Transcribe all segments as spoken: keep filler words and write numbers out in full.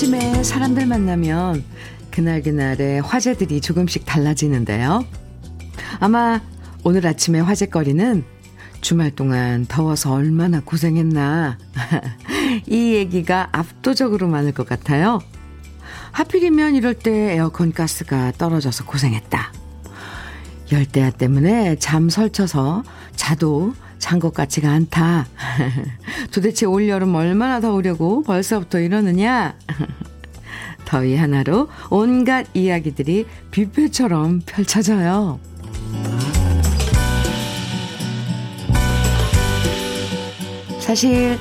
아침에 사람들 만나면 그날그날의 화제들이 조금씩 달라지는데요. 아마 오늘 아침의 화제거리는 주말 동안 더워서 얼마나 고생했나 이 얘기가 압도적으로 많을 것 같아요. 하필이면 이럴 때 에어컨 가스가 떨어져서 고생했다, 열대야 때문에 잠 설쳐서 자도 잔 것 같지가 않다, 도대체 올여름 얼마나 더우려고 벌써부터 이러느냐, 더위 하나로 온갖 이야기들이 뷔페처럼 펼쳐져요. 사실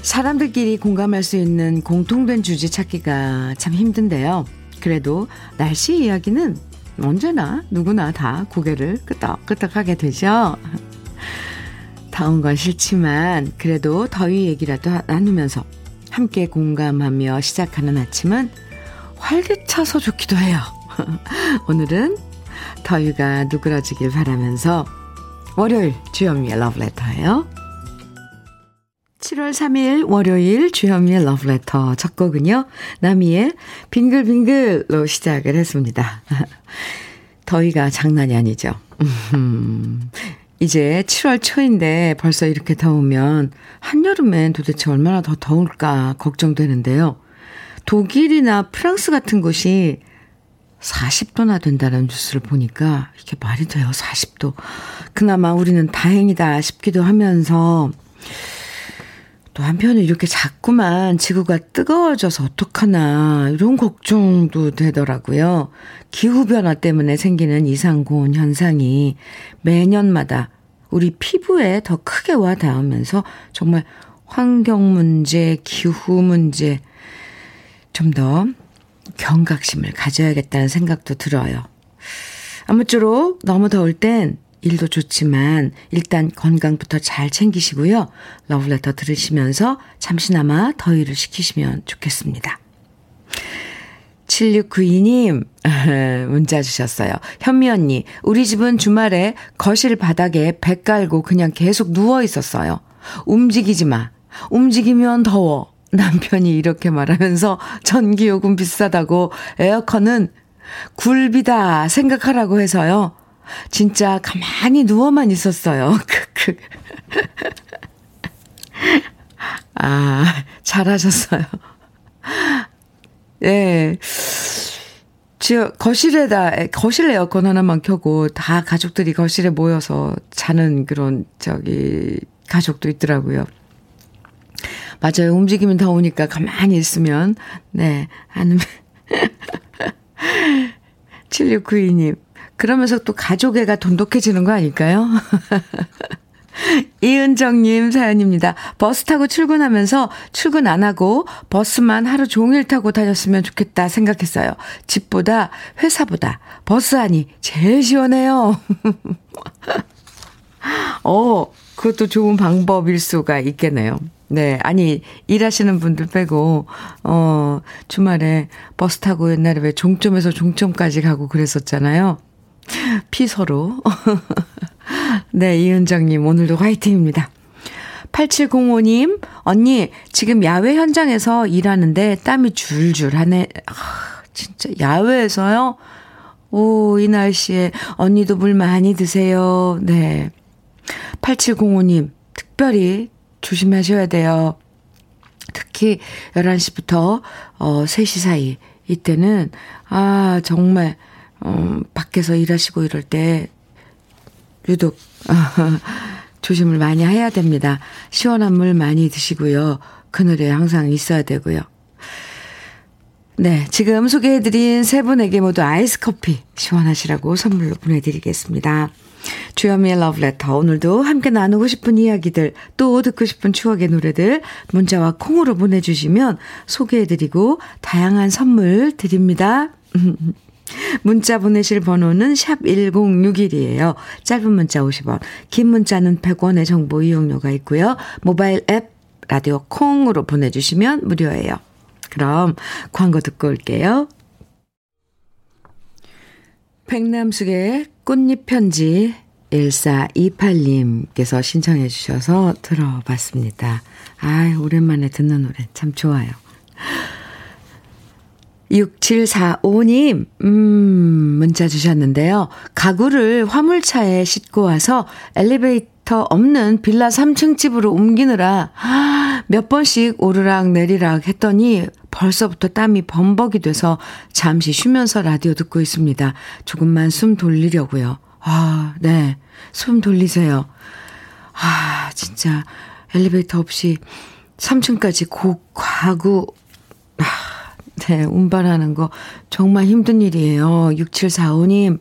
사람들끼리 공감할 수 있는 공통된 주제 찾기가 참 힘든데요. 그래도 날씨 이야기는 언제나 누구나 다 고개를 끄덕끄덕하게 되죠. 더운 건 싫지만 그래도 더위 얘기라도 나누면서 함께 공감하며 시작하는 아침은 활기차서 좋기도 해요. 오늘은 더위가 누그러지길 바라면서 월요일 주현미의 러브레터예요. 칠월 삼일 월요일 주현미의 러브레터 첫 곡은요, 나미의 빙글빙글로 시작을 했습니다. 더위가 장난이 아니죠. 이제 칠월 초인데 벌써 이렇게 더우면 한여름엔 도대체 얼마나 더 더울까 걱정되는데요. 독일이나 프랑스 같은 곳이 사십 도나 된다는 뉴스를 보니까 이게 말이 돼요, 사십 도. 그나마 우리는 다행이다 싶기도 하면서 또 한편은 이렇게 자꾸만 지구가 뜨거워져서 어떡하나 이런 걱정도 되더라고요. 기후변화 때문에 생기는 이상고온 현상이 매년마다 우리 피부에 더 크게 와닿으면서 정말 환경문제, 기후문제 좀 더 경각심을 가져야겠다는 생각도 들어요. 아무쪼록 너무 더울 땐 일도 좋지만 일단 건강부터 잘 챙기시고요. 러브레터 들으시면서 잠시나마 더위를 식히시면 좋겠습니다. 칠육구이 님 문자 주셨어요. 현미 언니, 우리 집은 주말에 거실 바닥에 배 깔고 그냥 계속 누워 있었어요. 움직이지 마. 움직이면 더워. 남편이 이렇게 말하면서 전기요금 비싸다고 에어컨은 굴비다 생각하라고 해서요. 진짜 가만히 누워만 있었어요. 크크. 아, 잘하셨어요. 예. 저 거실에다 거실 에어컨 하나만 켜고 다 가족들이 거실에 모여서 자는 그런 저기 가족도 있더라고요. 맞아요. 움직이면 더우니까 가만히 있으면 네, 안 칠육구이 님. 그러면서 또 가족애가 돈독해지는 거 아닐까요? 이은정님 사연입니다. 버스 타고 출근하면서 출근 안 하고 버스만 하루 종일 타고 다녔으면 좋겠다 생각했어요. 집보다 회사보다 버스 안이 제일 시원해요. 어, 그것도 좋은 방법일 수가 있겠네요. 네, 아니 일하시는 분들 빼고 어, 주말에 버스 타고 옛날에 왜 종점에서 종점까지 가고 그랬었잖아요. 피서로. 네, 이은정님 오늘도 화이팅입니다. 팔칠공오 님, 언니 지금 야외 현장에서 일하는데 땀이 줄줄 하네. 아, 진짜 야외에서요? 오, 이 날씨에 언니도 물 많이 드세요. 네, 팔칠공오 님 특별히 조심하셔야 돼요. 특히 열한 시부터 어, 세 시 사이 이때는 아 정말 어, 밖에서 일하시고 이럴 때 유독 조심을 많이 해야 됩니다. 시원한 물 많이 드시고요. 그늘에 항상 있어야 되고요. 네, 지금 소개해드린 세 분에게 모두 아이스 커피 시원하시라고 선물로 보내드리겠습니다. 주현미의 러브레터, 오늘도 함께 나누고 싶은 이야기들, 또 듣고 싶은 추억의 노래들 문자와 콩으로 보내주시면 소개해드리고 다양한 선물 드립니다. 문자 보내실 번호는 샵 일공육일이에요. 짧은 문자 오십 원, 긴 문자는 백 원의 정보 이용료가 있고요. 모바일 앱 라디오 콩으로 보내주시면 무료예요. 그럼 광고 듣고 올게요. 백남숙의 꽃잎편지 일사이팔 님께서 신청해 주셔서 들어봤습니다. 아, 오랜만에 듣는 노래 참 좋아요. 육칠사오 님 음, 문자 주셨는데요. 가구를 화물차에 싣고 와서 엘리베이터 없는 빌라 삼 층 집으로 옮기느라 몇 번씩 오르락 내리락 했더니 벌써부터 땀이 범벅이 돼서 잠시 쉬면서 라디오 듣고 있습니다. 조금만 숨 돌리려고요. 아, 네. 숨 돌리세요. 아, 진짜 엘리베이터 없이 삼 층까지 고가구 아, 네, 운반하는 거 정말 힘든 일이에요. 육칠사오 님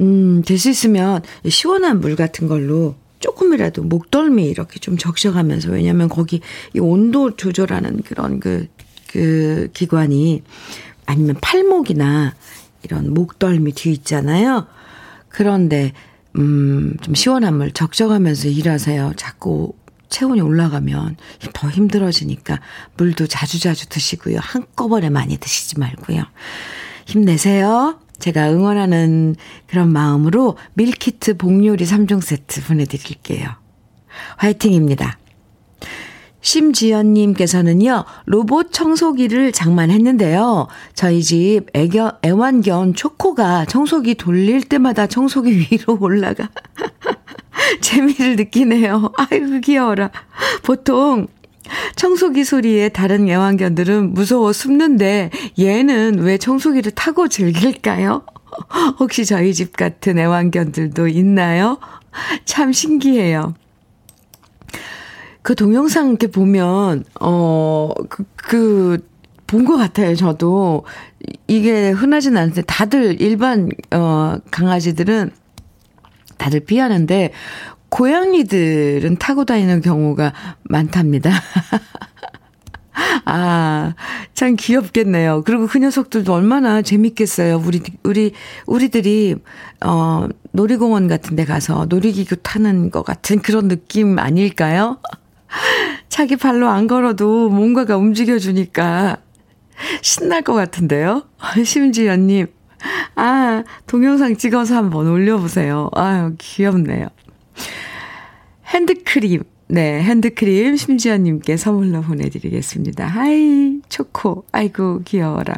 음, 될 수 있으면 시원한 물 같은 걸로 조금이라도 목덜미 이렇게 좀 적셔가면서, 왜냐면 거기 이 온도 조절하는 그런 그, 그 기관이, 아니면 팔목이나 이런 목덜미 뒤 있잖아요. 그런데 음, 좀 시원한 물 적셔가면서 일하세요. 자꾸 체온이 올라가면 더 힘들어지니까 물도 자주자주 드시고요. 한꺼번에 많이 드시지 말고요. 힘내세요. 제가 응원하는 그런 마음으로 밀키트 복요리 삼 종 세트 보내드릴게요. 화이팅입니다. 심지연님께서는요, 로봇 청소기를 장만했는데요. 저희 집 애견, 애완견 초코가 청소기 돌릴 때마다 청소기 위로 올라가 재미를 느끼네요. 아이고 귀여워라. 보통 청소기 소리에 다른 애완견들은 무서워 숨는데 얘는 왜 청소기를 타고 즐길까요? 혹시 저희 집 같은 애완견들도 있나요? 참 신기해요. 그 동영상 이렇게 보면, 어, 그, 그, 본 것 같아요, 저도. 이게 흔하진 않은데, 다들 일반, 어, 강아지들은 다들 피하는데, 고양이들은 타고 다니는 경우가 많답니다. 아, 참 귀엽겠네요. 그리고 그 녀석들도 얼마나 재밌겠어요. 우리, 우리, 우리들이, 어, 놀이공원 같은 데 가서 놀이기구 타는 것 같은 그런 느낌 아닐까요? 자기 발로 안 걸어도 뭔가가 움직여주니까 신날 것 같은데요? 심지연님, 아, 동영상 찍어서 한번 올려보세요. 아유, 귀엽네요. 핸드크림, 네, 핸드크림 심지연님께 선물로 보내드리겠습니다. 하이, 초코, 아이고, 귀여워라.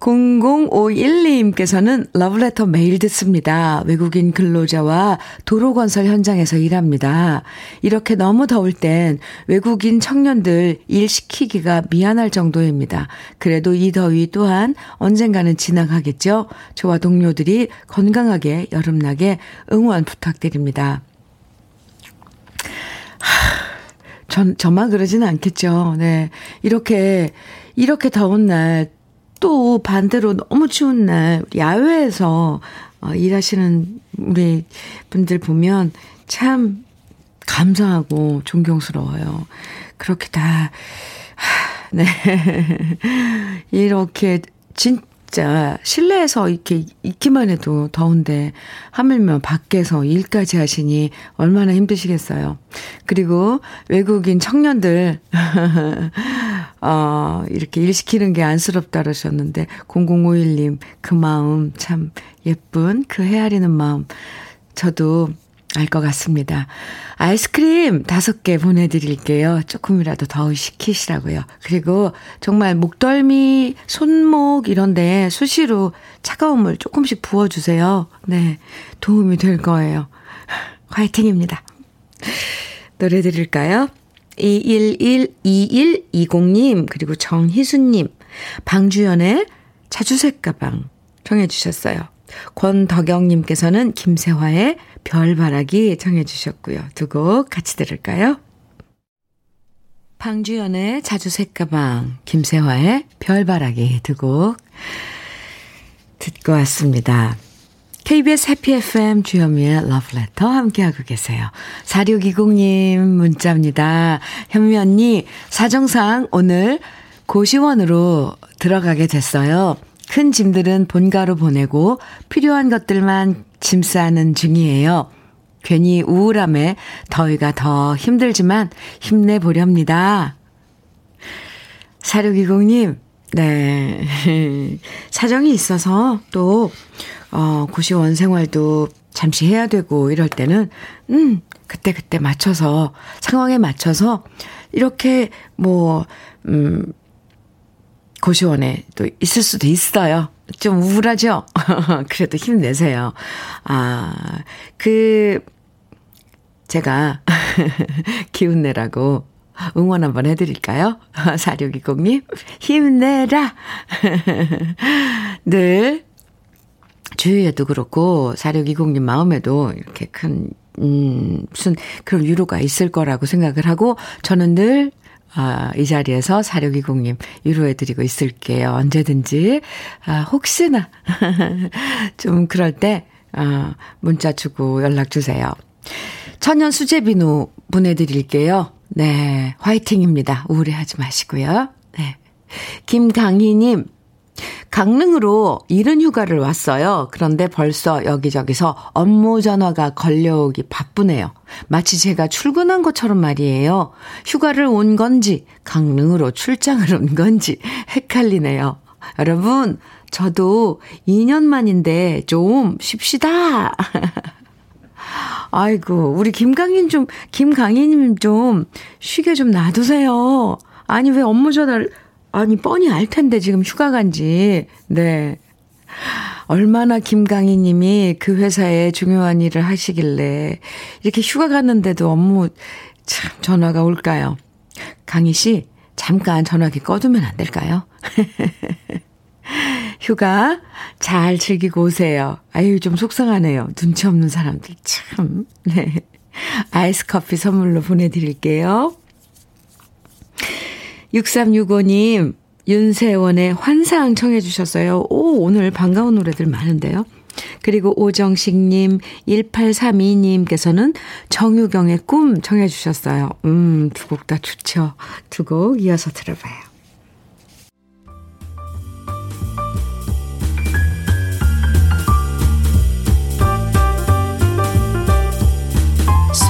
공공오일 님께서는 러브레터 매일 듣습니다. 외국인 근로자와 도로건설 현장에서 일합니다. 이렇게 너무 더울 땐 외국인 청년들 일 시키기가 미안할 정도입니다. 그래도 이 더위 또한 언젠가는 지나가겠죠. 저와 동료들이 건강하게 여름나게 응원 부탁드립니다. 하, 전, 저만 그러진 않겠죠. 네, 이렇게 이렇게 더운 날, 또 반대로 너무 추운 날 야외에서 일하시는 우리 분들 보면 참 감사하고 존경스러워요. 그렇게 다 네 이렇게 진짜 실내에서 이렇게 있기만 해도 더운데 하물며 밖에서 일까지 하시니 얼마나 힘드시겠어요. 그리고 외국인 청년들 어, 이렇게 일 시키는 게 안쓰럽다 그러셨는데, 공공오일 님, 그 마음 참 예쁜 그 헤아리는 마음 저도 알 것 같습니다. 아이스크림 다섯 개 보내드릴게요. 조금이라도 더위 식히시라고요. 그리고 정말 목덜미, 손목 이런데 수시로 차가운 물 조금씩 부어주세요. 네, 도움이 될 거예요. 화이팅입니다. 노래 드릴까요? 이일일이일이공 님 그리고 정희수님, 방주연의 자주색 가방 청해 주셨어요. 권덕영님께서는 김세화의 별바라기 청해 주셨고요. 두 곡 같이 들을까요? 방주연의 자주색 가방, 김세화의 별바라기 두 곡 듣고 왔습니다. 케이비에스 해피 에프엠 주현미의 러브레터 함께하고 계세요. 사육이공 님 문자입니다. 현미 언니, 사정상 오늘 고시원으로 들어가게 됐어요. 큰 짐들은 본가로 보내고 필요한 것들만 짐 싸는 중이에요. 괜히 우울함에 더위가 더 힘들지만 힘내보렵니다. 사육이공 님, 네, 사정이 있어서 또 어, 고시원 생활도 잠시 해야 되고 이럴 때는 음 그때 그때 맞춰서, 상황에 맞춰서 이렇게 뭐 음, 고시원에 또 있을 수도 있어요. 좀 우울하죠? 그래도 힘내세요. 아, 그, 제가 기운내라고 응원 한번 해드릴까요? 사육이공님, 힘내라! 늘 주위에도 그렇고, 사육이공님 마음에도 이렇게 큰, 음, 무슨 그런 위로가 있을 거라고 생각을 하고, 저는 늘 아, 이 자리에서 사육이공님 위로해드리고 있을게요. 언제든지. 아, 혹시나 좀 그럴 때 아, 문자 주고 연락 주세요. 천연 수제비누 보내드릴게요. 네, 화이팅입니다. 우울해하지 마시고요. 네, 김강희님, 강릉으로 이른 휴가를 왔어요. 그런데 벌써 여기저기서 업무 전화가 걸려오기 바쁘네요. 마치 제가 출근한 것처럼 말이에요. 휴가를 온 건지 강릉으로 출장을 온 건지 헷갈리네요. 여러분, 저도 이 년 만인데 좀 쉽시다. 아이고, 우리 김강인 좀, 김강인님 좀 쉬게 좀 놔두세요. 아니, 왜 업무 전화를... 아니, 뻔히 알 텐데, 지금 휴가 간지. 네. 얼마나 김강희 님이 그 회사에 중요한 일을 하시길래, 이렇게 휴가 갔는데도 업무, 참, 전화가 올까요? 강희 씨, 잠깐 전화기 꺼두면 안 될까요? 휴가 잘 즐기고 오세요. 아유, 좀 속상하네요. 눈치 없는 사람들, 참. 네. 아이스 커피 선물로 보내드릴게요. 육삼육오님, 윤세원의 환상 청해 주셨어요. 오, 오늘 반가운 노래들 많은데요. 그리고 오정식님, 일팔삼이님께서는 정유경의 꿈 청해 주셨어요. 음, 두 곡 다 좋죠. 두 곡 이어서 들어봐요.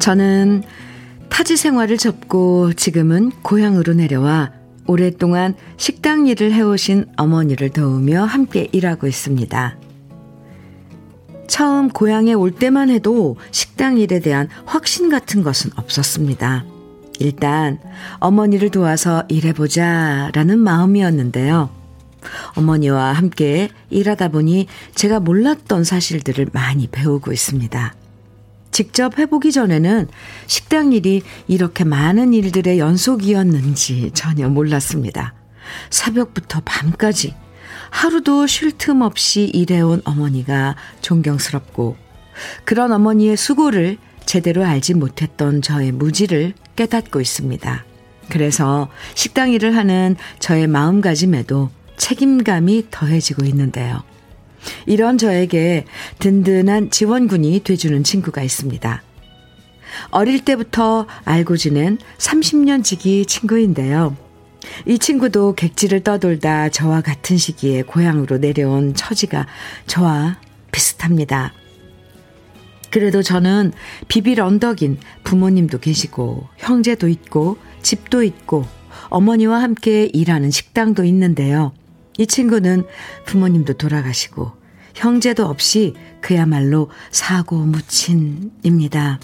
저는 타지 생활을 접고 지금은 고향으로 내려와 오랫동안 식당 일을 해오신 어머니를 도우며 함께 일하고 있습니다. 처음 고향에 올 때만 해도 식당 일에 대한 확신 같은 것은 없었습니다. 일단 어머니를 도와서 일해보자 라는 마음이었는데요. 어머니와 함께 일하다 보니 제가 몰랐던 사실들을 많이 배우고 있습니다. 직접 해보기 전에는 식당 일이 이렇게 많은 일들의 연속이었는지 전혀 몰랐습니다. 새벽부터 밤까지 하루도 쉴 틈 없이 일해온 어머니가 존경스럽고, 그런 어머니의 수고를 제대로 알지 못했던 저의 무지를 깨닫고 있습니다. 그래서 식당 일을 하는 저의 마음가짐에도 책임감이 더해지고 있는데요. 이런 저에게 든든한 지원군이 돼주는 친구가 있습니다. 어릴 때부터 알고 지낸 삼십 년 지기 친구인데요. 이 친구도 객지를 떠돌다 저와 같은 시기에 고향으로 내려온 처지가 저와 비슷합니다. 그래도 저는 비빌 언덕인 부모님도 계시고 형제도 있고 집도 있고 어머니와 함께 일하는 식당도 있는데요. 이 친구는 부모님도 돌아가시고 형제도 없이 그야말로 사고 무친입니다.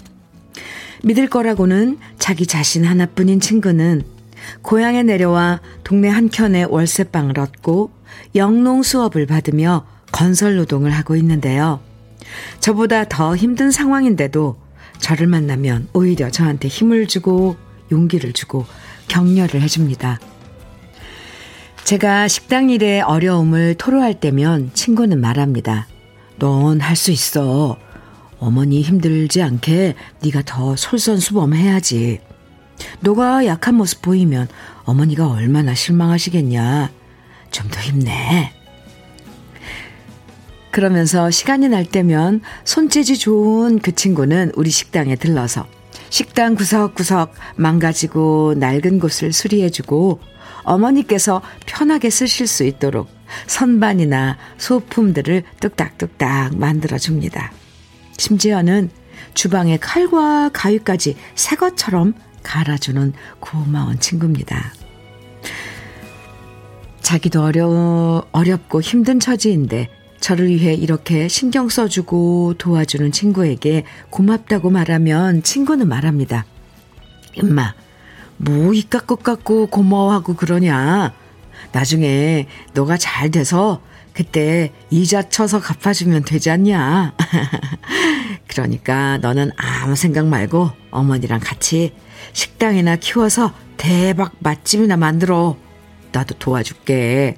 믿을 거라고는 자기 자신 하나뿐인 친구는 고향에 내려와 동네 한켠에 월세방을 얻고 영농 수업을 받으며 건설 노동을 하고 있는데요. 저보다 더 힘든 상황인데도 저를 만나면 오히려 저한테 힘을 주고 용기를 주고 격려를 해줍니다. 제가 식당 일의 어려움을 토로할 때면 친구는 말합니다. 넌 할 수 있어. 어머니 힘들지 않게 네가 더 솔선수범해야지. 너가 약한 모습 보이면 어머니가 얼마나 실망하시겠냐. 좀 더 힘내. 그러면서 시간이 날 때면 손재주 좋은 그 친구는 우리 식당에 들러서 식당 구석구석 망가지고 낡은 곳을 수리해주고 어머니께서 편하게 쓰실 수 있도록 선반이나 소품들을 뚝딱뚝딱 만들어줍니다. 심지어는 주방에 칼과 가위까지 새 것처럼 갈아주는 고마운 친구입니다. 자기도 어려, 어렵고 힘든 처지인데 저를 위해 이렇게 신경 써주고 도와주는 친구에게 고맙다고 말하면 친구는 말합니다. 엄마, 뭐 이깟 것 같고 고마워하고 그러냐. 나중에 너가 잘 돼서 그때 이자 쳐서 갚아주면 되지 않냐. 그러니까 너는 아무 생각 말고 어머니랑 같이 식당이나 키워서 대박 맛집이나 만들어. 나도 도와줄게.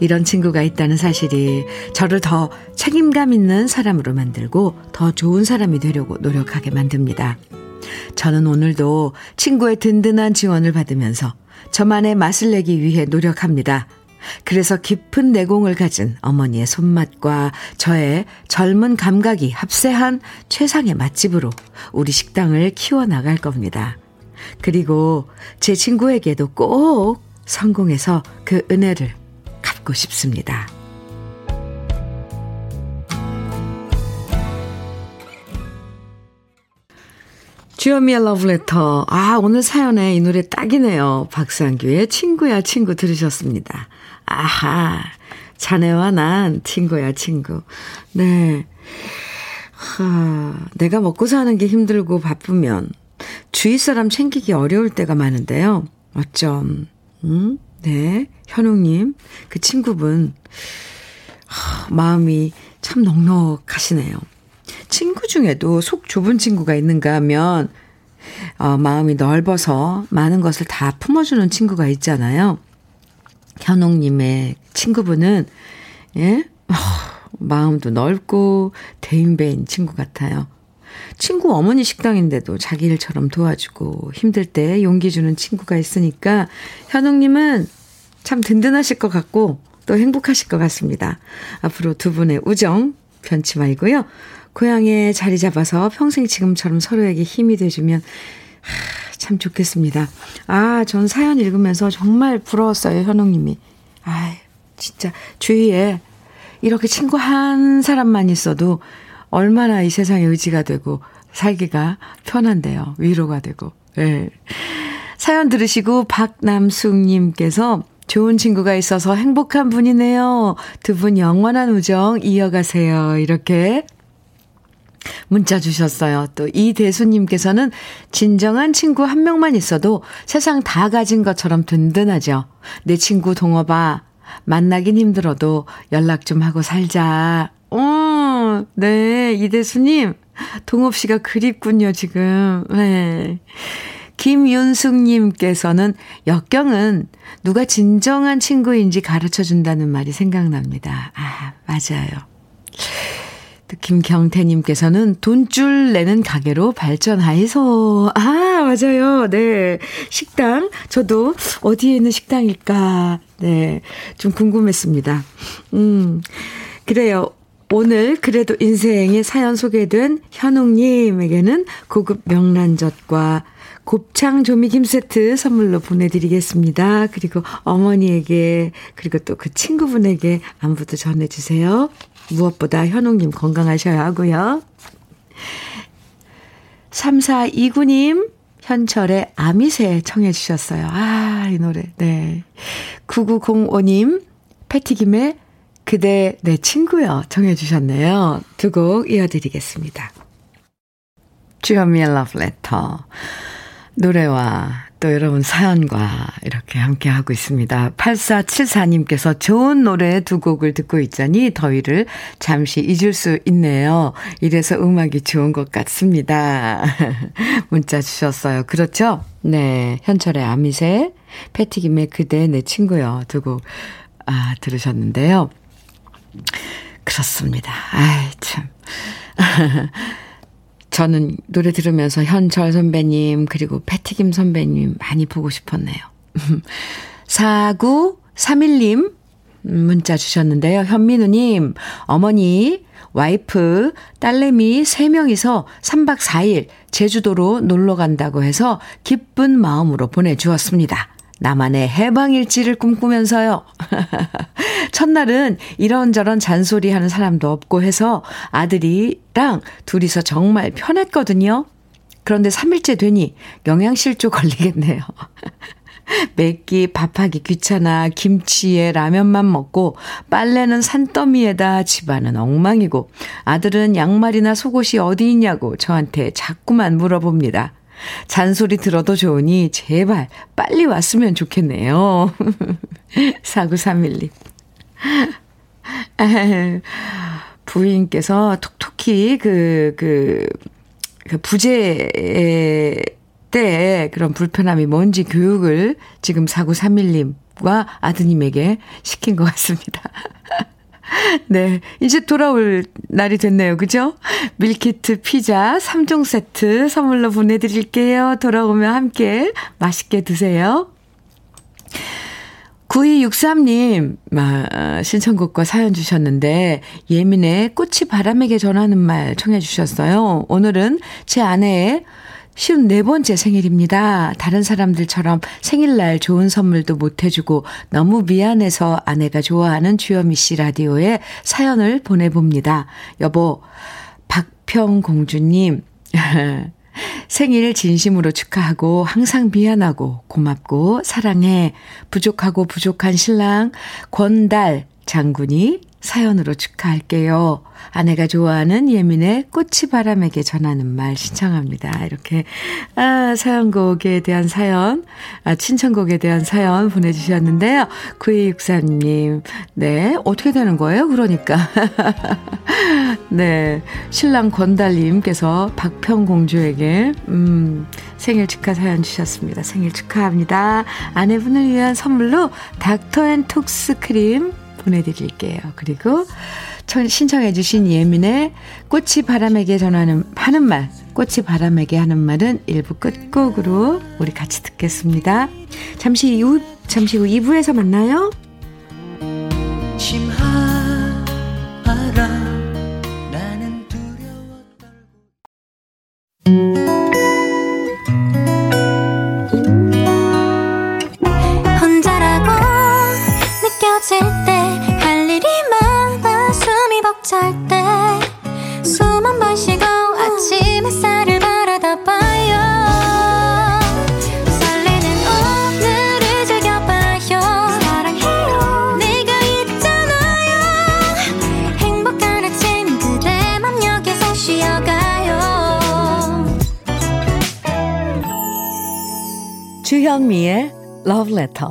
이런 친구가 있다는 사실이 저를 더 책임감 있는 사람으로 만들고 더 좋은 사람이 되려고 노력하게 만듭니다. 저는 오늘도 친구의 든든한 지원을 받으면서 저만의 맛을 내기 위해 노력합니다. 그래서 깊은 내공을 가진 어머니의 손맛과 저의 젊은 감각이 합세한 최상의 맛집으로 우리 식당을 키워나갈 겁니다. 그리고 제 친구에게도 꼭 성공해서 그 은혜를 갚고 싶습니다. 주현미의 러브레터. 아, 오늘 사연에 이 노래 딱이네요. 박상규의 친구야 친구 들으셨습니다. 아하, 자네와 난 친구야 친구. 네, 하, 내가 먹고 사는 게 힘들고 바쁘면 주위 사람 챙기기 어려울 때가 많은데요. 어쩜, 음, 네, 현웅님, 그 친구분, 하, 마음이 참 넉넉하시네요. 친구 중에도 속 좁은 친구가 있는가 하면 어, 마음이 넓어서 많은 것을 다 품어주는 친구가 있잖아요. 현옥님의 친구분은 예? 어, 마음도 넓고 대인배인 친구 같아요. 친구 어머니 식당인데도 자기 일처럼 도와주고 힘들 때 용기 주는 친구가 있으니까 현옥님은 참 든든하실 것 같고 또 행복하실 것 같습니다. 앞으로 두 분의 우정 변치 말고요. 고향에 자리 잡아서 평생 지금처럼 서로에게 힘이 돼주면 하, 참 좋겠습니다. 아, 전 사연 읽으면서 정말 부러웠어요, 현웅님이. 아, 진짜 주위에 이렇게 친구 한 사람만 있어도 얼마나 이 세상에 의지가 되고 살기가 편한데요. 위로가 되고. 네. 사연 들으시고 박남숙님께서 좋은 친구가 있어서 행복한 분이네요. 두 분 영원한 우정 이어가세요. 이렇게 문자 주셨어요. 또 이대수님께서는 진정한 친구 한 명만 있어도 세상 다 가진 것처럼 든든하죠. 내 친구 동업아, 만나긴 힘들어도 연락 좀 하고 살자. 오, 네, 이대수님. 동업 씨가 그립군요, 지금. 네. 김윤숙님께서는 역경은 누가 진정한 친구인지 가르쳐준다는 말이 생각납니다. 아, 맞아요. 또 김경태님께서는 돈줄 내는 가게로 발전하이소. 아, 맞아요. 네. 식당. 저도 어디에 있는 식당일까. 네. 좀 궁금했습니다. 음, 그래요. 오늘 그래도 인생의 사연 소개된 현웅님에게는 고급 명란젓과 곱창 조미김 세트 선물로 보내드리겠습니다. 그리고 어머니에게 그리고 또 그 친구분에게 안부도 전해주세요. 무엇보다 현웅님 건강하셔야 하고요. 삼사이구 님 현철의 아미새 청해 주셨어요. 아, 이 노래. 네. 구구공오 님 패티김의 그대 내 친구여 청해 주셨네요. 두 곡 이어드리겠습니다. 주현미의 러브레터. 노래와 또 여러분 사연과 이렇게 함께하고 있습니다. 팔사칠사 님께서 좋은 노래 두 곡을 듣고 있자니 더위를 잠시 잊을 수 있네요. 이래서 음악이 좋은 것 같습니다. 문자 주셨어요. 그렇죠? 네, 현철의 아미새, 패티김의 그대 내 친구여 두 곡 아, 들으셨는데요. 그렇습니다. 아이 참. 저는 노래 들으면서 현철 선배님 그리고 패티김 선배님 많이 보고 싶었네요. 사구삼일 님 문자 주셨는데요. 현민우님, 어머니, 와이프, 딸내미 세 명이서 삼 박 사 일 제주도로 놀러 간다고 해서 기쁜 마음으로 보내주었습니다. 나만의 해방일지를 꿈꾸면서요. 첫날은 이런저런 잔소리하는 사람도 없고 해서 아들이랑 둘이서 정말 편했거든요. 그런데 삼 일째 되니 영양실조 걸리겠네요. 매끼 밥하기 귀찮아 김치에 라면만 먹고, 빨래는 산더미에다, 집안은 엉망이고, 아들은 양말이나 속옷이 어디 있냐고 저한테 자꾸만 물어봅니다. 잔소리 들어도 좋으니 제발 빨리 왔으면 좋겠네요. 사구삼일 님. 부인께서 톡톡히 그, 그, 그 부재 때 그런 불편함이 뭔지 교육을 지금 사구삼일 님과 아드님에게 시킨 것 같습니다. 네, 이제 돌아올 날이 됐네요. 그죠? 밀키트, 피자 삼 종 세트 선물로 보내드릴게요. 돌아오면 함께 맛있게 드세요. 구이육삼 님 아, 신청곡과 사연 주셨는데 예민의 꽃이 바람에게 전하는 말 청해 주셨어요. 오늘은 제 아내의 쉰네 번째 생일입니다. 다른 사람들처럼 생일날 좋은 선물도 못 해주고 너무 미안해서 아내가 좋아하는 주현미 씨 라디오에 사연을 보내봅니다. 여보, 박평공주님 생일 진심으로 축하하고 항상 미안하고 고맙고 사랑해. 부족하고 부족한 신랑 권달 장군이 사연으로 축하할게요. 아내가 좋아하는 예민의 꽃이 바람에게 전하는 말 신청합니다. 이렇게 아, 사연곡에 대한 사연, 아, 신청곡에 대한 사연 보내주셨는데요. 구이육삼 님, 네, 어떻게 되는 거예요? 그러니까. 네, 신랑 권달님께서 박평공주에게 음, 생일 축하 사연 주셨습니다. 생일 축하합니다. 아내분을 위한 선물로 닥터앤톡스 크림 보내드릴게요. 그리고 신청해 주신 예민의 꽃이 바람에게 전하는 하는 말, 꽃이 바람에게 하는 말은 일 부 끝곡으로 우리 같이 듣겠습니다. 잠시 후, 잠시 후 이 부에서 만나요. 주현미의 Love Letter.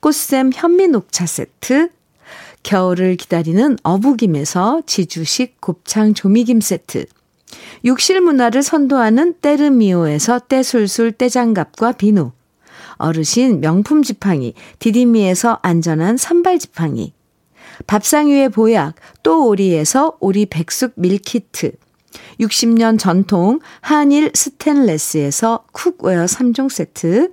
꽃샘 현미녹차 세트, 겨울을 기다리는 어부김에서 지주식 곱창 조미김 세트, 욕실 문화를 선도하는 때르미오에서 때술술 때장갑과 비누, 어르신 명품 지팡이 디디미에서 안전한 산발 지팡이, 밥상 위의 보약 또 오리에서 오리 백숙 밀키트, 육십 년 전통 한일 스탠레스에서 쿡웨어 삼 종 세트,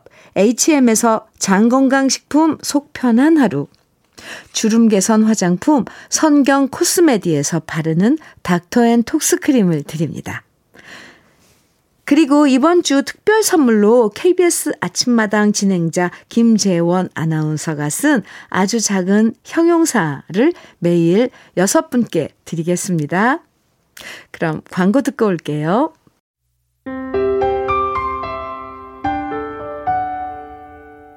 에이치엠에서 장건강식품 속편한 하루, 주름개선 화장품 선경 코스메디에서 바르는 닥터앤톡스크림을 드립니다. 그리고 이번 주 특별 선물로 케이비에스 아침마당 진행자 김재원 아나운서가 쓴 아주 작은 형용사를 매일 여섯 분께 드리겠습니다. 그럼 광고 듣고 올게요.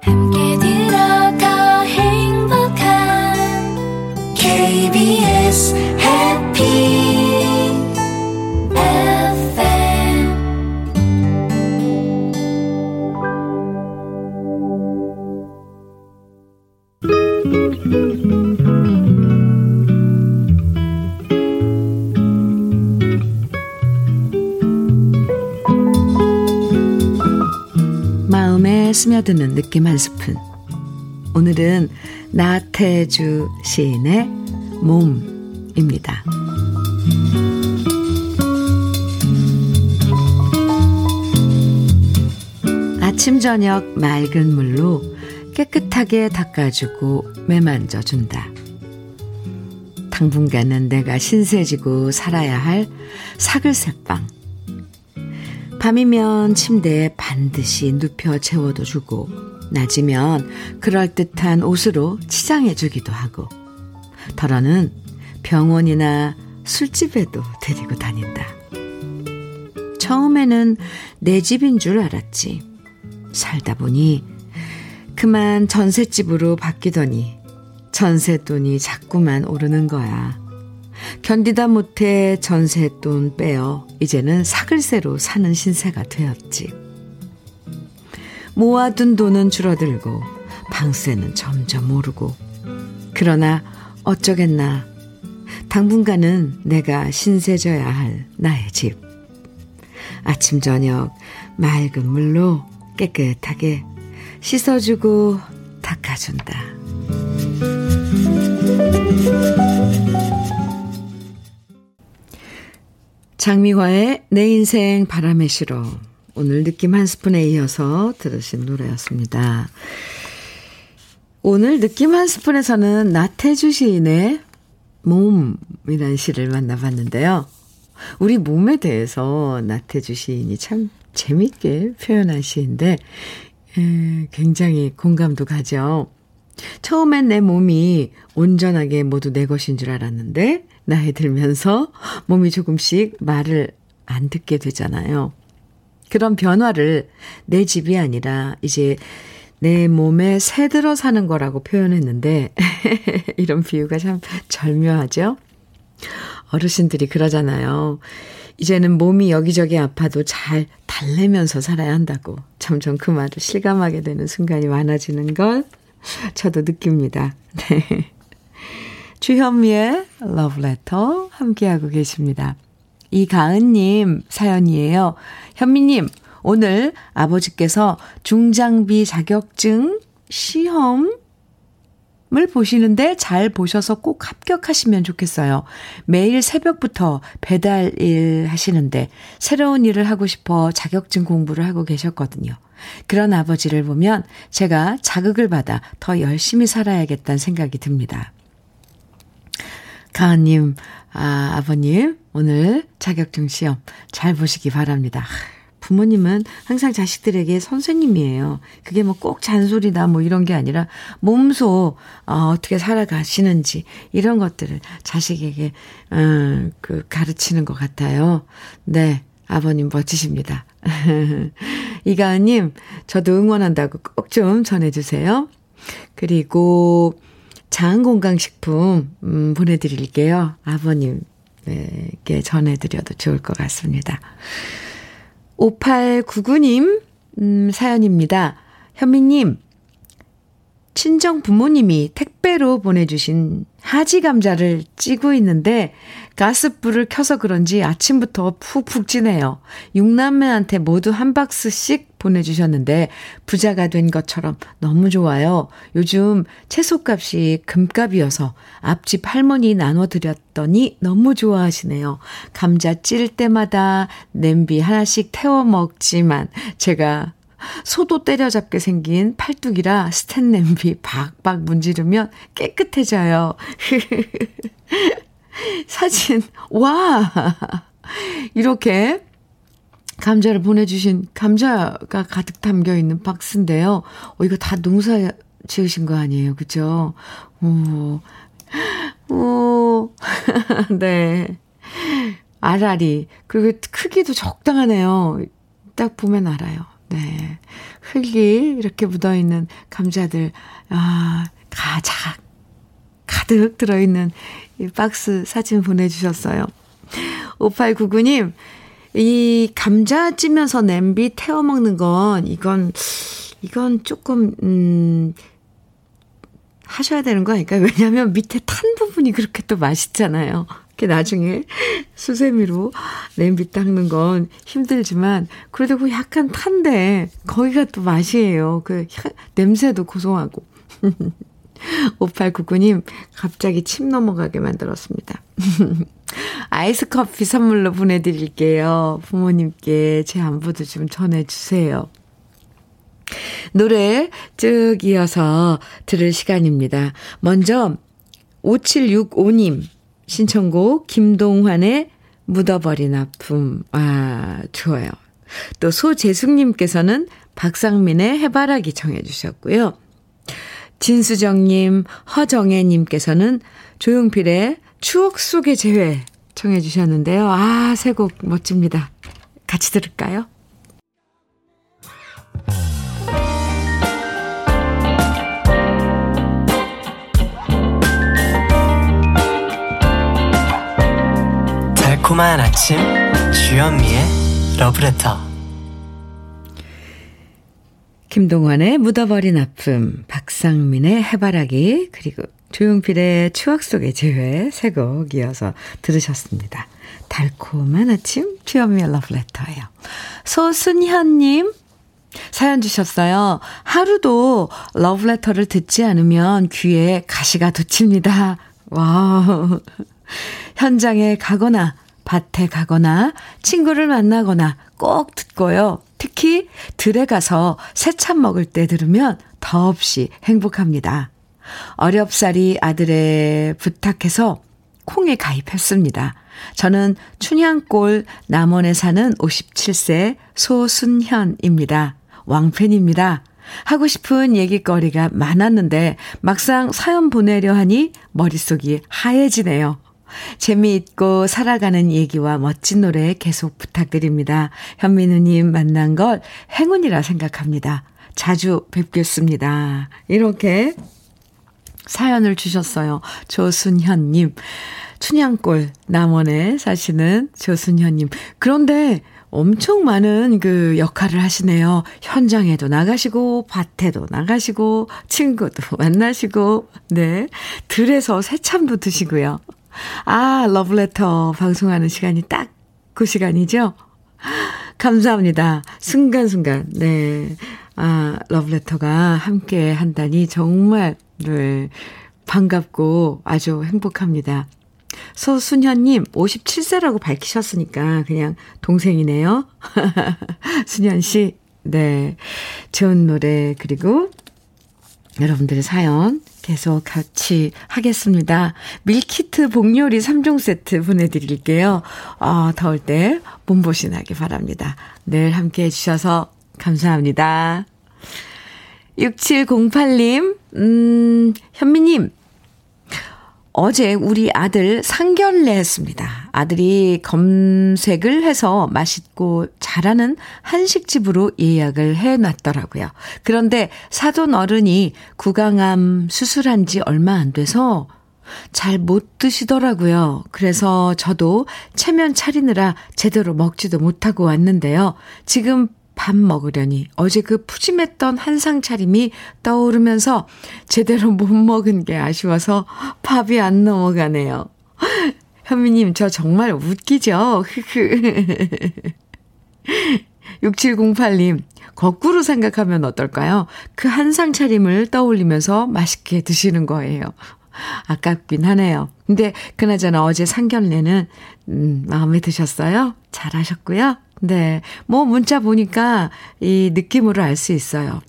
함께 들어가 행복한 케이비에스 해피 스며드는 느낌 한 스푼. 오늘은 나태주 시인의 몸입니다. 아침 저녁 맑은 물로 깨끗하게 닦아주고 매만져준다. 당분간은 내가 신세지고 살아야 할 사글새빵. 밤이면 침대에 반드시 눕혀 재워도 주고, 낮이면 그럴듯한 옷으로 치장해주기도 하고, 더러는 병원이나 술집에도 데리고 다닌다. 처음에는 내 집인 줄 알았지. 살다 보니 그만 전셋집으로 바뀌더니 전세돈이 자꾸만 오르는 거야. 견디다 못해 전세돈 빼어 이제는 사글세로 사는 신세가 되었지. 모아둔 돈은 줄어들고 방세는 점점 오르고, 그러나 어쩌겠나. 당분간은 내가 신세져야 할 나의 집. 아침 저녁 맑은 물로 깨끗하게 씻어주고 닦아준다. 장미화의 내 인생 바람에 실어, 오늘 느낌 한 스푼에 이어서 들으신 노래였습니다. 오늘 느낌 한 스푼에서는 나태주 시인의 몸이라는 시를 만나봤는데요. 우리 몸에 대해서 나태주 시인이 참 재밌게 표현한 시인데 에, 굉장히 공감도 가죠. 처음엔 내 몸이 온전하게 모두 내 것인 줄 알았는데 나이 들면서 몸이 조금씩 말을 안 듣게 되잖아요. 그런 변화를 내 집이 아니라 이제 내 몸에 새들어 사는 거라고 표현했는데 이런 비유가 참 절묘하죠. 어르신들이 그러잖아요. 이제는 몸이 여기저기 아파도 잘 달래면서 살아야 한다고. 점점 그 말을 실감하게 되는 순간이 많아지는 걸 저도 느낍니다. 네. 주현미의 러브레터 함께하고 계십니다. 이가은님 사연이에요. 현미님, 오늘 아버지께서 중장비 자격증 시험 을 보시는데 잘 보셔서 꼭 합격하시면 좋겠어요. 매일 새벽부터 배달 일 하시는데 새로운 일을 하고 싶어 자격증 공부를 하고 계셨거든요. 그런 아버지를 보면 제가 자극을 받아 더 열심히 살아야겠다는 생각이 듭니다. 가은님, 아, 아버님 오늘 자격증 시험 잘 보시기 바랍니다. 부모님은 항상 자식들에게 선생님이에요. 그게 뭐 꼭 잔소리다 뭐 이런 게 아니라 몸소 어, 어떻게 살아가시는지 이런 것들을 자식에게 음, 그 가르치는 것 같아요. 네, 아버님 멋지십니다. 이가은님, 저도 응원한다고 꼭 좀 전해주세요. 그리고 장건강식품 음, 보내드릴게요. 아버님에게 전해드려도 좋을 것 같습니다. 오팔구구 님 음, 사연입니다. 현미님, 친정 부모님이 택배로 보내주신 하지 감자를 찌고 있는데 가스불을 켜서 그런지 아침부터 푹푹 찌네요. 육남매한테 모두 한 박스씩 보내주셨는데 부자가 된 것처럼 너무 좋아요. 요즘 채소값이 금값이어서 앞집 할머니 나눠드렸더니 너무 좋아하시네요. 감자 찔 때마다 냄비 하나씩 태워 먹지만 제가 소도 때려잡게 생긴 팔뚝이라 스텐냄비 박박 문지르면 깨끗해져요. 사진, 와! 이렇게 감자를 보내주신, 감자가 가득 담겨있는 박스인데요. 어, 이거 다 농사 지으신 거 아니에요? 그죠? 오, 오, 네. 알알이. 그리고 크기도 적당하네요. 딱 보면 알아요. 네, 흙이 이렇게 묻어있는 감자들, 아, 가작 가득 들어있는 이 박스 사진 보내주셨어요. 오팔구구 님, 이 감자 찌면서 냄비 태워 먹는 건 이건 이건 조금 음, 하셔야 되는 거 아닐까요? 왜냐하면 밑에 탄 부분이 그렇게 또 맛있잖아요. 이렇게 나중에 수세미로 냄비 닦는 건 힘들지만 그래도 그 약간 탄데 거기가 또 맛이에요. 그 냄새도 고소하고. 오팔구구 님, 갑자기 침 넘어가게 만들었습니다. 아이스 커피 선물로 보내드릴게요. 부모님께 제 안부도 좀 전해주세요. 노래 쭉 이어서 들을 시간입니다. 먼저 오칠육오 님 신청곡 김동환의 묻어버린 아픔. 아, 좋아요. 또 소재숙님께서는 박상민의 해바라기 청해 주셨고요. 진수정님, 허정혜님께서는 조용필의 추억 속의 재회 청해 주셨는데요. 아, 세 곡 멋집니다. 같이 들을까요? 고마운 아침 주현미의 러브레터. 김동완의 묻어버린 아픔, 박상민의 해바라기, 그리고 조용필의 추억 속의 재회 세 곡 이어서 들으셨습니다. 달콤한 아침 주현미의 러브레터예요. 소순현님 사연 주셨어요. 하루도 러브레터를 듣지 않으면 귀에 가시가 돋칩니다. 와우. 현장에 가거나 밭에 가거나 친구를 만나거나 꼭 듣고요. 특히 들에 가서 새참 먹을 때 들으면 더없이 행복합니다. 어렵사리 아들에 부탁해서 콩에 가입했습니다. 저는 춘향골 남원에 사는 오십칠 세 소순현입니다. 왕팬입니다. 하고 싶은 얘기거리가 많았는데 막상 사연 보내려 하니 머릿속이 하얘지네요. 재미있고 살아가는 얘기와 멋진 노래 계속 부탁드립니다. 현민우님 만난 걸 행운이라 생각합니다. 자주 뵙겠습니다. 이렇게 사연을 주셨어요. 조순현님. 춘향골 남원에 사시는 조순현님. 그런데 엄청 많은 그 역할을 하시네요. 현장에도 나가시고 밭에도 나가시고 친구도 만나시고 네 들에서 새참도 드시고요. 아, 러브레터 방송하는 시간이 딱 그 시간이죠. 감사합니다. 순간순간, 네. 아, 러브레터가 함께 한다니 정말, 네. 반갑고 아주 행복합니다. 서순현님 오십칠 세라고 밝히셨으니까 그냥 동생이네요. 순현씨, 네, 좋은 노래 그리고 여러분들의 사연 계속 같이 하겠습니다. 밀키트 복요리 삼 종 세트 보내드릴게요. 아, 더울 때 몸보신하기 바랍니다. 늘 함께해 주셔서 감사합니다. 육칠공팔 님, 음, 현미님, 어제 우리 아들 상견례 했습니다. 아들이 검색을 해서 맛있고 잘하는 한식집으로 예약을 해놨더라고요. 그런데 사돈 어른이 구강암 수술한 지 얼마 안 돼서 잘 못 드시더라고요. 그래서 저도 체면 차리느라 제대로 먹지도 못하고 왔는데요. 지금 밥 먹으려니 어제 그 푸짐했던 한상 차림이 떠오르면서 제대로 못 먹은 게 아쉬워서 밥이 안 넘어가네요. 현미님, 저 정말 웃기죠? 육칠공팔 님, 거꾸로 생각하면 어떨까요? 그 한상 차림을 떠올리면서 맛있게 드시는 거예요. 아깝긴 하네요. 근데 그나저나 어제 상견례는 음, 마음에 드셨어요? 잘하셨고요. 네, 뭐 문자 보니까 이 느낌으로 알 수 있어요.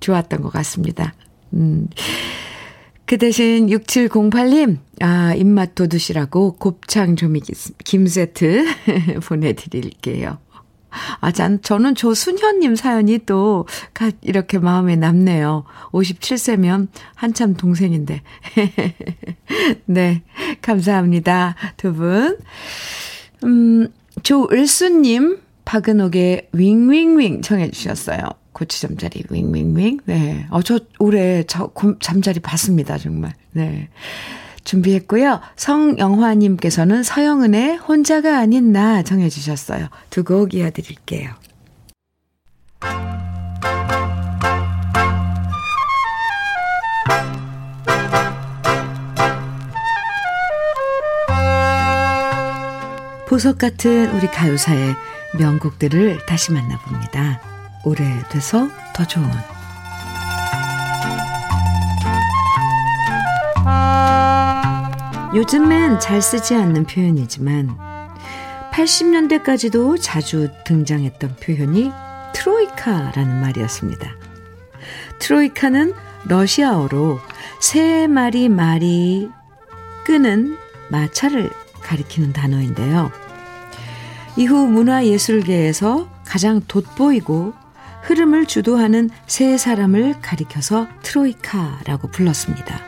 좋았던 것 같습니다. 음. 그 대신 육칠공팔 님, 아, 입맛 돋우시라고 곱창 조미 김 세트 보내드릴게요. 아, 전, 저는 조순현님 사연이 또 이렇게 마음에 남네요. 오십칠 세면 한참 동생인데. 네, 감사합니다. 두 분. 음, 조을수님, 박은옥의 윙윙윙 청해 주셨어요. 고추 잠자리 윙윙윙. 네, 어, 저 올해 저 고, 잠자리 봤습니다 정말. 네, 준비했고요. 성영화님께서는 서영은의 혼자가 아닌 나 청해 주셨어요. 두 곡 이어드릴게요. 보석 같은 우리 가요사의 명곡들을 다시 만나봅니다. 오래돼서 더 좋은. 요즘엔 잘 쓰지 않는 표현이지만 팔십 년대까지도 자주 등장했던 표현이 트로이카라는 말이었습니다. 트로이카는 러시아어로 세 마리 말이 끄는 마차를 가리키는 단어인데요. 이후 문화예술계에서 가장 돋보이고 흐름을 주도하는 세 사람을 가리켜서 트로이카라고 불렀습니다.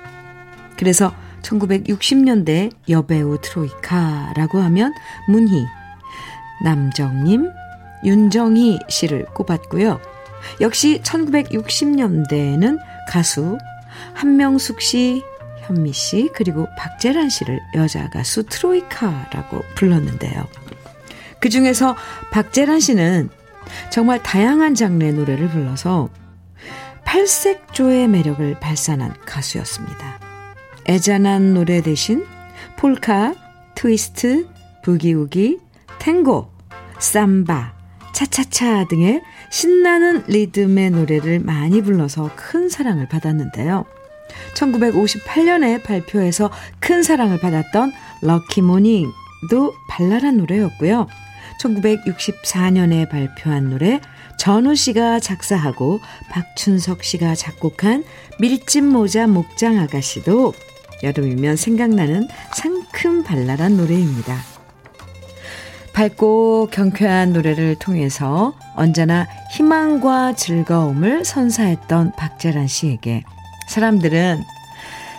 그래서 천구백육십 년대 여배우 트로이카라고 하면 문희, 남정님, 윤정희 씨를 꼽았고요. 역시 천구백육십 년대에는 가수 한명숙 씨, 현미 씨 그리고 박재란 씨를 여자 가수 트로이카라고 불렀는데요. 그중에서 박재란 씨는 정말 다양한 장르의 노래를 불러서 팔색조의 매력을 발산한 가수였습니다. 애잔한 노래 대신 폴카, 트위스트, 부기우기, 탱고, 삼바, 차차차 등의 신나는 리듬의 노래를 많이 불러서 큰 사랑을 받았는데요. 천구백오십팔 년에 발표해서 큰 사랑을 받았던 럭키 모닝도 발랄한 노래였고요. 천구백육십사 년에 발표한 노래, 전우 씨가 작사하고 박춘석 씨가 작곡한 밀짚 모자 목장 아가씨도 여름이면 생각나는 상큼 발랄한 노래입니다. 밝고 경쾌한 노래를 통해서 언제나 희망과 즐거움을 선사했던 박재란 씨에게 사람들은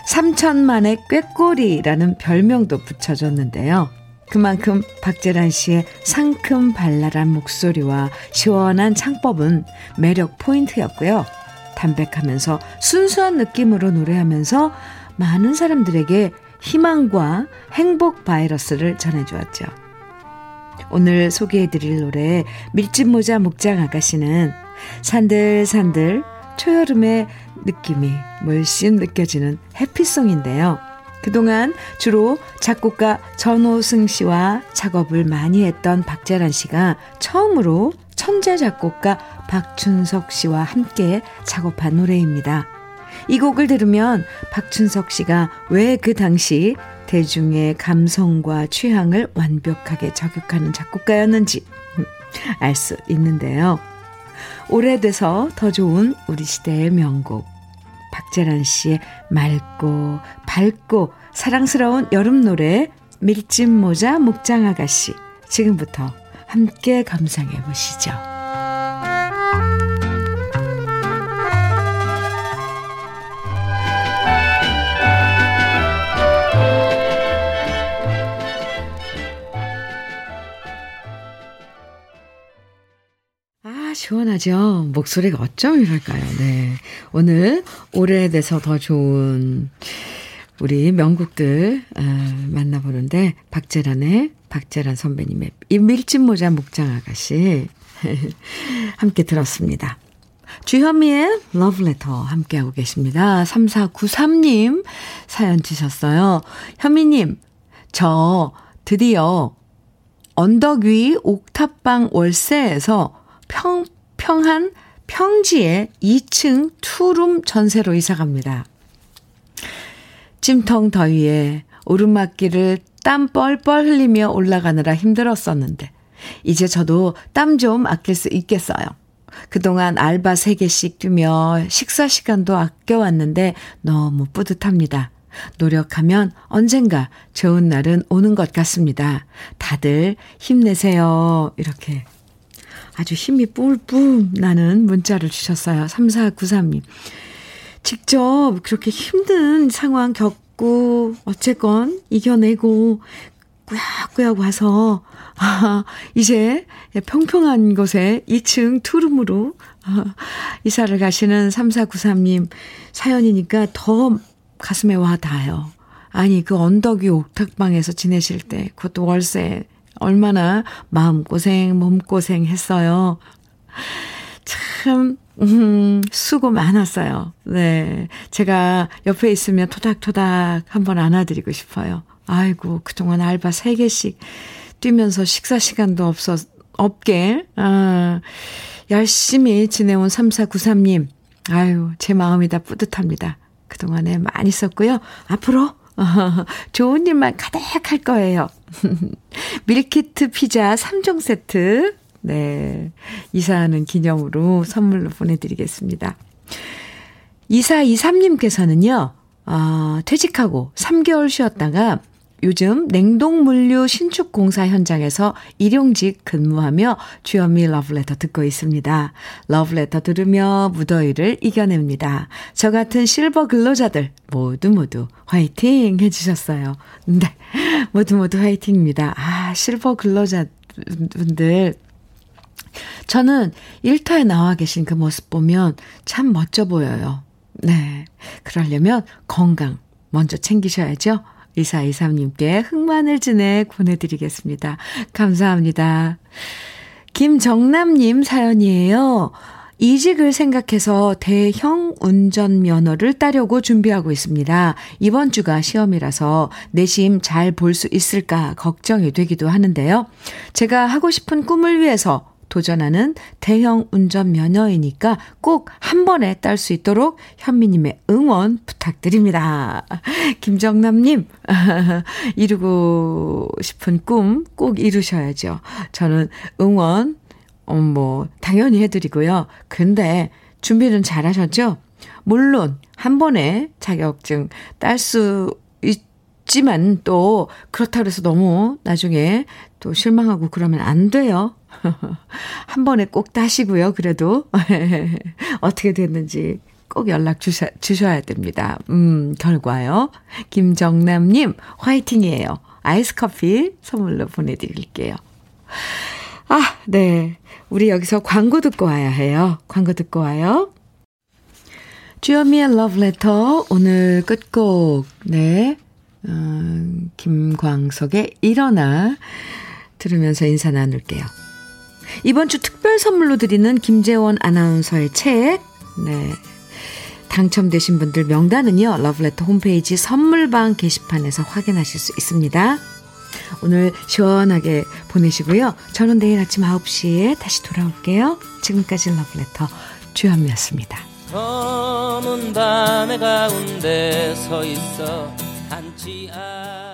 삼천만의 꾀꼬리라는 별명도 붙여줬는데요. 그만큼 박재란 씨의 상큼 발랄한 목소리와 시원한 창법은 매력 포인트였고요. 담백하면서 순수한 느낌으로 노래하면서 많은 사람들에게 희망과 행복 바이러스를 전해주었죠. 오늘 소개해드릴 노래 밀짚모자 목장 아가씨는 산들산들 초여름의 느낌이 물씬 느껴지는 해피송인데요. 그동안 주로 작곡가 전호승 씨와 작업을 많이 했던 박재란 씨가 처음으로 천재 작곡가 박춘석 씨와 함께 작업한 노래입니다. 이 곡을 들으면 박춘석 씨가 왜 그 당시 대중의 감성과 취향을 완벽하게 저격하는 작곡가였는지 알 수 있는데요. 오래돼서 더 좋은 우리 시대의 명곡, 박재란 씨의 맑고 밝고 사랑스러운 여름 노래 밀짚 모자 목장 아가씨, 지금부터 함께 감상해 보시죠. 시원하죠? 목소리가 어쩜 이럴까요? 네. 오늘 오래돼서 더 좋은 우리 명곡들 아, 만나보는데, 박재란의 박재란 선배님의 이 밀짚모자 목장 아가씨 함께 들었습니다. 주현미의 러브레터 함께하고 계십니다. 삼사구삼 님 사연 주셨어요. 현미님, 저 드디어 언덕 위 옥탑방 월세에서 평, 평한 평지에 이 층 투룸 전세로 이사갑니다. 찜통 더위에 오르막길을 땀 뻘뻘 흘리며 올라가느라 힘들었었는데 이제 저도 땀 좀 아낄 수 있겠어요. 그동안 알바 세 개씩 뛰며 식사 시간도 아껴왔는데 너무 뿌듯합니다. 노력하면 언젠가 좋은 날은 오는 것 같습니다. 다들 힘내세요. 이렇게 아주 힘이 뿔뿔 나는 문자를 주셨어요. 삼사구삼 님. 직접 그렇게 힘든 상황 겪고 어쨌건 이겨내고 꾸역꾸역 와서 아, 이제 평평한 곳에 이 층 투룸으로 아, 이사를 가시는 삼사구삼 님 사연이니까 더 가슴에 와 닿아요. 아니, 그 언덕 위 옥탑방에서 지내실 때, 그것도 월세, 얼마나 마음고생, 몸고생 했어요. 참, 음, 수고 많았어요. 네. 제가 옆에 있으면 토닥토닥 한번 안아드리고 싶어요. 아이고, 그동안 알바 세 개씩 뛰면서 식사 시간도 없어, 없게, 아, 열심히 지내온 삼사구삼 님. 아유, 제 마음이 다 뿌듯합니다. 그동안에 많이 썼고요. 앞으로, 어, 좋은 일만 가득할 거예요. 밀키트 피자 삼 종 세트, 네, 이사하는 기념으로 선물로 보내드리겠습니다. 이사이삼 님께서는요, 어, 퇴직하고 삼 개월 쉬었다가 요즘 냉동물류 신축공사 현장에서 일용직 근무하며 주현미 러브레터 듣고 있습니다. 러브레터 들으며 무더위를 이겨냅니다. 저 같은 실버 근로자들 모두 모두 화이팅 해주셨어요. 네, 모두 모두 화이팅입니다. 아, 실버 근로자분들, 저는 일터에 나와 계신 그 모습 보면 참 멋져 보여요. 네, 그러려면 건강 먼저 챙기셔야죠. 이사이삼 님께 흑마늘 진해 보내드리겠습니다. 감사합니다. 김정남님 사연이에요. 이직을 생각해서 대형 운전면허를 따려고 준비하고 있습니다. 이번 주가 시험이라서 내심 잘 볼 수 있을까 걱정이 되기도 하는데요. 제가 하고 싶은 꿈을 위해서 도전하는 대형 운전면허이니까 꼭 한 번에 딸 수 있도록 현미님의 응원 부탁드립니다. 김정남님, 이루고 싶은 꿈 꼭 이루셔야죠. 저는 응원 뭐 당연히 해드리고요. 근데 준비는 잘하셨죠? 물론 한 번에 자격증 딸 수 있지만 또 그렇다고 해서 너무 나중에 또 실망하고 그러면 안 돼요. 한 번에 꼭 따시고요. 그래도 어떻게 됐는지 꼭 연락 주셔, 주셔야 됩니다. 음, 결과요. 김정남님 화이팅이에요. 아이스 커피 선물로 보내드릴게요. 아, 네. 우리 여기서 광고 듣고 와야 해요. 광고 듣고 와요. 주현미의 러브레터 오늘 끝곡, 네, 음, 김광석의 일어나 들으면서 인사 나눌게요. 이번 주 특별 선물로 드리는 김재원 아나운서의 책, 네, 당첨되신 분들 명단은요 러브레터 홈페이지 선물방 게시판에서 확인하실 수 있습니다. 오늘 시원하게 보내시고요. 저는 내일 아침 아홉 시에 다시 돌아올게요. 지금까지 러브레터 주현미였습니다. 검은 밤의 가운데 서 있어 앉지 않